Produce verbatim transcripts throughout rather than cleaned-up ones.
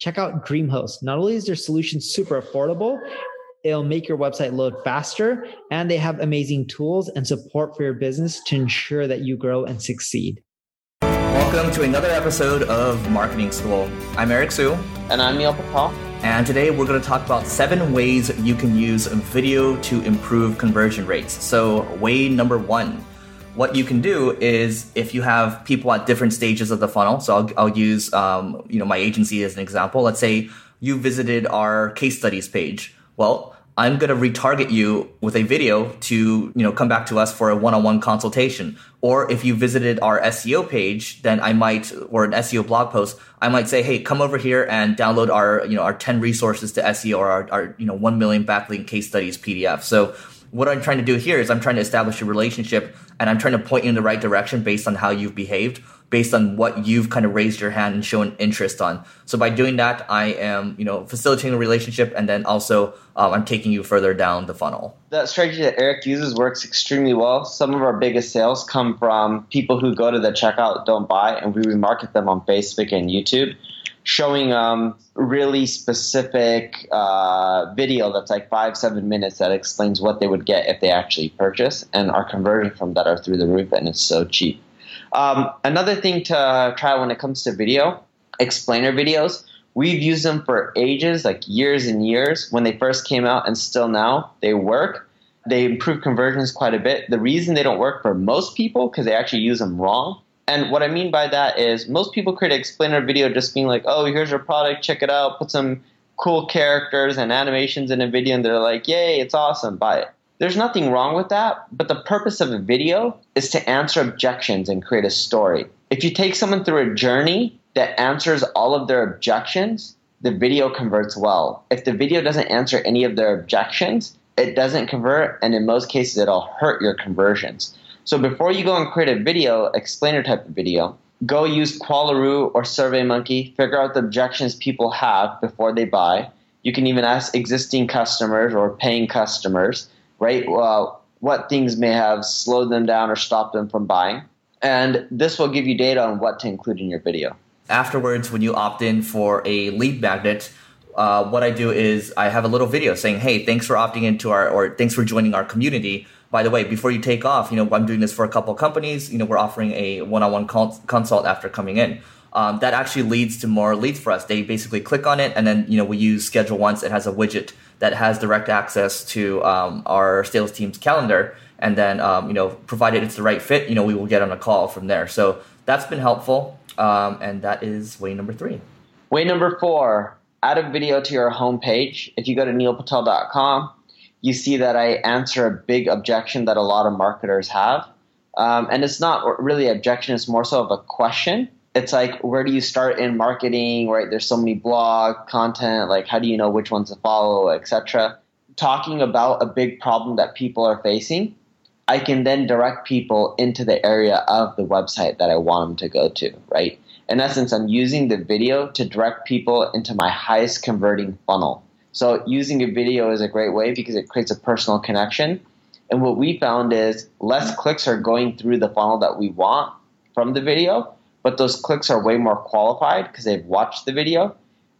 Check out Dreamhost. Not only is their solution super affordable, it'll make your website load faster, and they have amazing tools and support for your business to ensure that you grow and succeed. Welcome to another episode of Marketing School. I'm Eric Siu. And I'm Neil Patel. And today we're going to talk about seven ways you can use video to improve conversion rates. So way number one, what you can do is if you have people at different stages of the funnel. So I'll, I'll use, um, you know, my agency as an example. Let's say you visited our case studies page. Well, I'm going to retarget you with a video to, you know, come back to us for a one-on-one consultation. Or if you visited our S E O page, then I might, or an S E O blog post, I might say, hey, come over here and download our, you know, our ten resources to S E O, or our, our you know, one million backlink case studies P D F. So what I'm trying to do here is I'm trying to establish a relationship, and I'm trying to point you in the right direction based on how you've behaved, based on what you've kind of raised your hand and shown interest on. So by doing that, I am, you know, facilitating a relationship, and then also um, I'm taking you further down the funnel. That strategy that Eric uses works extremely well. Some of our biggest sales come from people who go to the checkout, don't buy, and we remarket them on Facebook and YouTube, showing um, really specific uh, video that's like five, seven minutes that explains what they would get if they actually purchase, and our conversion from that are through the roof, and it's so cheap. Um, another thing to try when it comes to video, explainer videos. We've used them for ages, like years and years. When they first came out and still now, they work. They improve conversions quite a bit. The reason they don't work for most people, because they actually use them wrong. And what I mean by that is most people create an explainer video just being like, oh, here's your product, check it out, put some cool characters and animations in a video, and they're like, yay, it's awesome, buy it. There's nothing wrong with that, but the purpose of a video is to answer objections and create a story. If you take someone through a journey that answers all of their objections, the video converts well. If the video doesn't answer any of their objections, it doesn't convert, and in most cases, it'll hurt your conversions. So before you go and create a video, explainer type of video, go use Qualaroo or SurveyMonkey, figure out the objections people have before they buy. You can even ask existing customers or paying customers, right? Well, what things may have slowed them down or stopped them from buying. And this will give you data on what to include in your video. Afterwards, when you opt in for a lead magnet, uh, what I do is I have a little video saying, hey, thanks for opting into our, or thanks for joining our community. By the way, before you take off, you know, I'm doing this for a couple companies. You know, we're offering a one-on-one consult after coming in. Um, that actually leads to more leads for us. They basically click on it, and then, you know, we use ScheduleOnce. It has a widget that has direct access to um, our sales team's calendar, and then, um, you know, provided it's the right fit, you know, we will get on a call from there. So that's been helpful, um, and that is way number three. Way number four, add a video to your homepage. If you go to neil patel dot com, you see that I answer a big objection that a lot of marketers have, um, and it's not really an objection. It's more so of a question. It's like, where do you start in marketing, right? There's so many blog content, like how do you know which ones to follow, et cetera. Talking about a big problem that people are facing, I can then direct people into the area of the website that I want them to go to, right? In essence, I'm using the video to direct people into my highest converting funnel. So using a video is a great way because it creates a personal connection. And what we found is less clicks are going through the funnel that we want from the video, but those clicks are way more qualified because they've watched the video,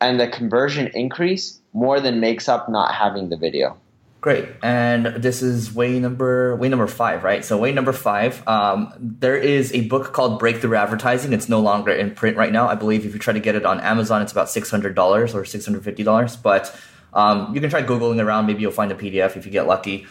and the conversion increase more than makes up not having the video. Great. And this is way number way number five, right? So way number five, um, there is a book called Breakthrough Advertising. It's no longer in print right now. I believe if you try to get it on Amazon, it's about six hundred dollars or six hundred fifty dollars. But um, you can try Googling around. Maybe you'll find a P D F if you get lucky.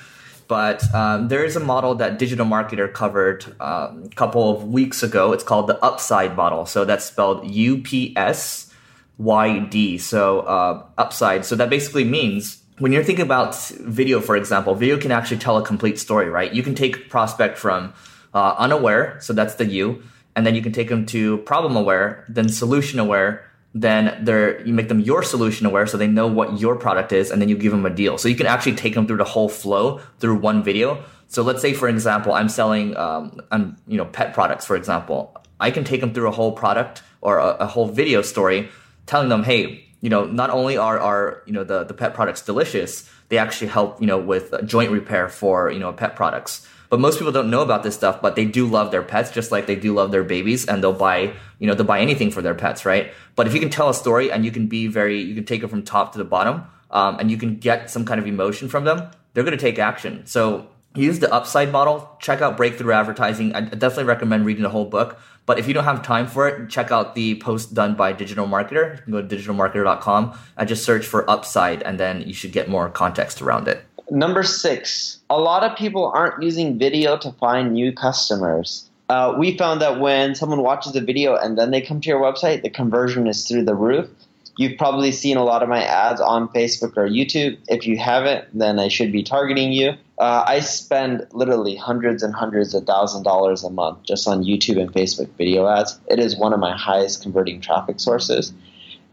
But um, there is a model that Digital Marketer covered um, a couple of weeks ago. It's called the UPSYD model. So that's spelled U P S Y D. So uh, UPSYD. So that basically means when you're thinking about video, for example, video can actually tell a complete story, right? You can take prospect from uh, unaware, so that's the U, and then you can take them to problem aware, then solution aware, then they're, you make them your solution aware so they know what your product is, and then you give them a deal. So you can actually take them through the whole flow through one video. So let's say, for example, I'm selling, um, I'm, you know, pet products, for example. I can take them through a whole product or a, a whole video story telling them, hey, you know, not only are, are you know, the, the pet products delicious, they actually help, you know, with joint repair for, you know, pet products. But most people don't know about this stuff, but they do love their pets just like they do love their babies, and they'll buy, you know, they'll buy anything for their pets, right? But if you can tell a story and you can be very, you can take it from top to the bottom, um, and you can get some kind of emotion from them, they're going to take action. So use the UPSYD model. Check out Breakthrough Advertising. I definitely recommend reading the whole book. But if you don't have time for it, check out the post done by Digital Marketer. You can go to digital marketer dot com and just search for UPSYD, and then you should get more context around it. Number six, a lot of people aren't using video to find new customers. Uh, we found that when someone watches a video and then they come to your website, the conversion is through the roof. You've probably seen a lot of my ads on Facebook or YouTube. If you haven't, then I should be targeting you. Uh, I spend literally hundreds and hundreds of thousand dollars a month just on YouTube and Facebook video ads. It is one of my highest converting traffic sources.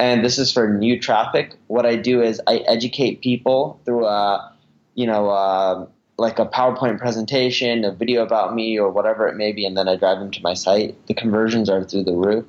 And this is for new traffic. What I do is I educate people through a you know, uh, like a PowerPoint presentation, a video about me or whatever it may be, and then I drive them to my site. The conversions are through the roof.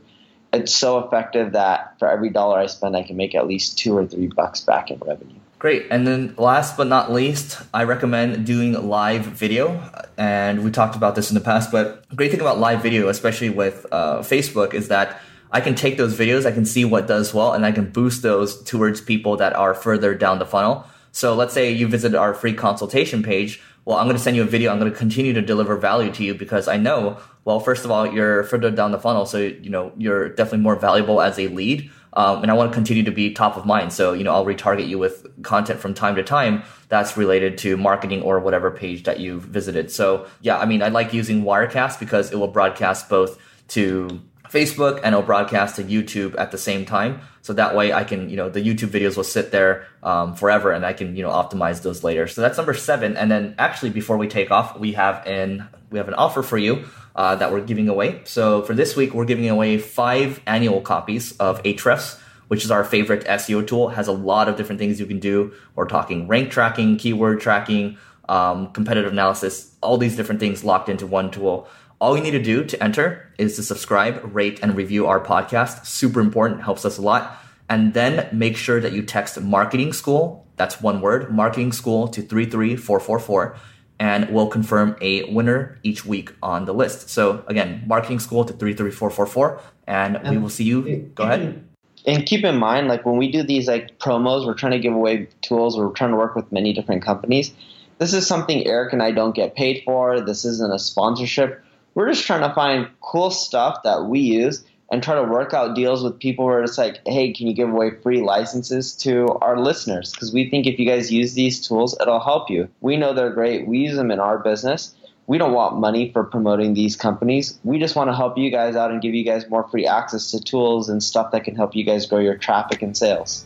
It's so effective that for every dollar I spend, I can make at least two or three bucks back in revenue. Great. And then last but not least, I recommend doing live video. And we talked about this in the past, but the great thing about live video, especially with uh, Facebook, is that I can take those videos, I can see what does well, and I can boost those towards people that are further down the funnel. So let's say you visit our free consultation page. Well, I'm going to send you a video. I'm going to continue to deliver value to you because I know, well, first of all, you're further down the funnel. So, you know, you're definitely more valuable as a lead. Um, and I want to continue to be top of mind. So, you know, I'll retarget you with content from time to time that's related to marketing or whatever page that you've visited. So yeah, I mean, I like using Wirecast because it will broadcast both to Facebook and I'll broadcast to YouTube at the same time. So that way I can, you know, the YouTube videos will sit there um, forever and I can, you know, optimize those later. So that's number seven. And then actually before we take off, we have an, we have an offer for you uh, that we're giving away. So for this week, we're giving away five annual copies of Ahrefs, which is our favorite S E O tool. It has a lot of different things you can do. We're talking rank tracking, keyword tracking, um, competitive analysis, all these different things locked into one tool. All you need to do to enter is to subscribe, rate, and review our podcast. Super important. Helps us a lot. And then make sure that you text Marketing School. That's one word, Marketing School, to three three four four four. And we'll confirm a winner each week on the list. So again, Marketing School to three three four four four. And we will see you. Go ahead. And keep in mind, like when we do these like promos, we're trying to give away tools. We're trying to work with many different companies. This is something Eric and I don't get paid for. This isn't a sponsorship. We're just trying to find cool stuff that we use and try to work out deals with people where it's like, hey, can you give away free licenses to our listeners? Because we think if you guys use these tools, it'll help you. We know they're great. We use them in our business. We don't want money for promoting these companies. We just want to help you guys out and give you guys more free access to tools and stuff that can help you guys grow your traffic and sales.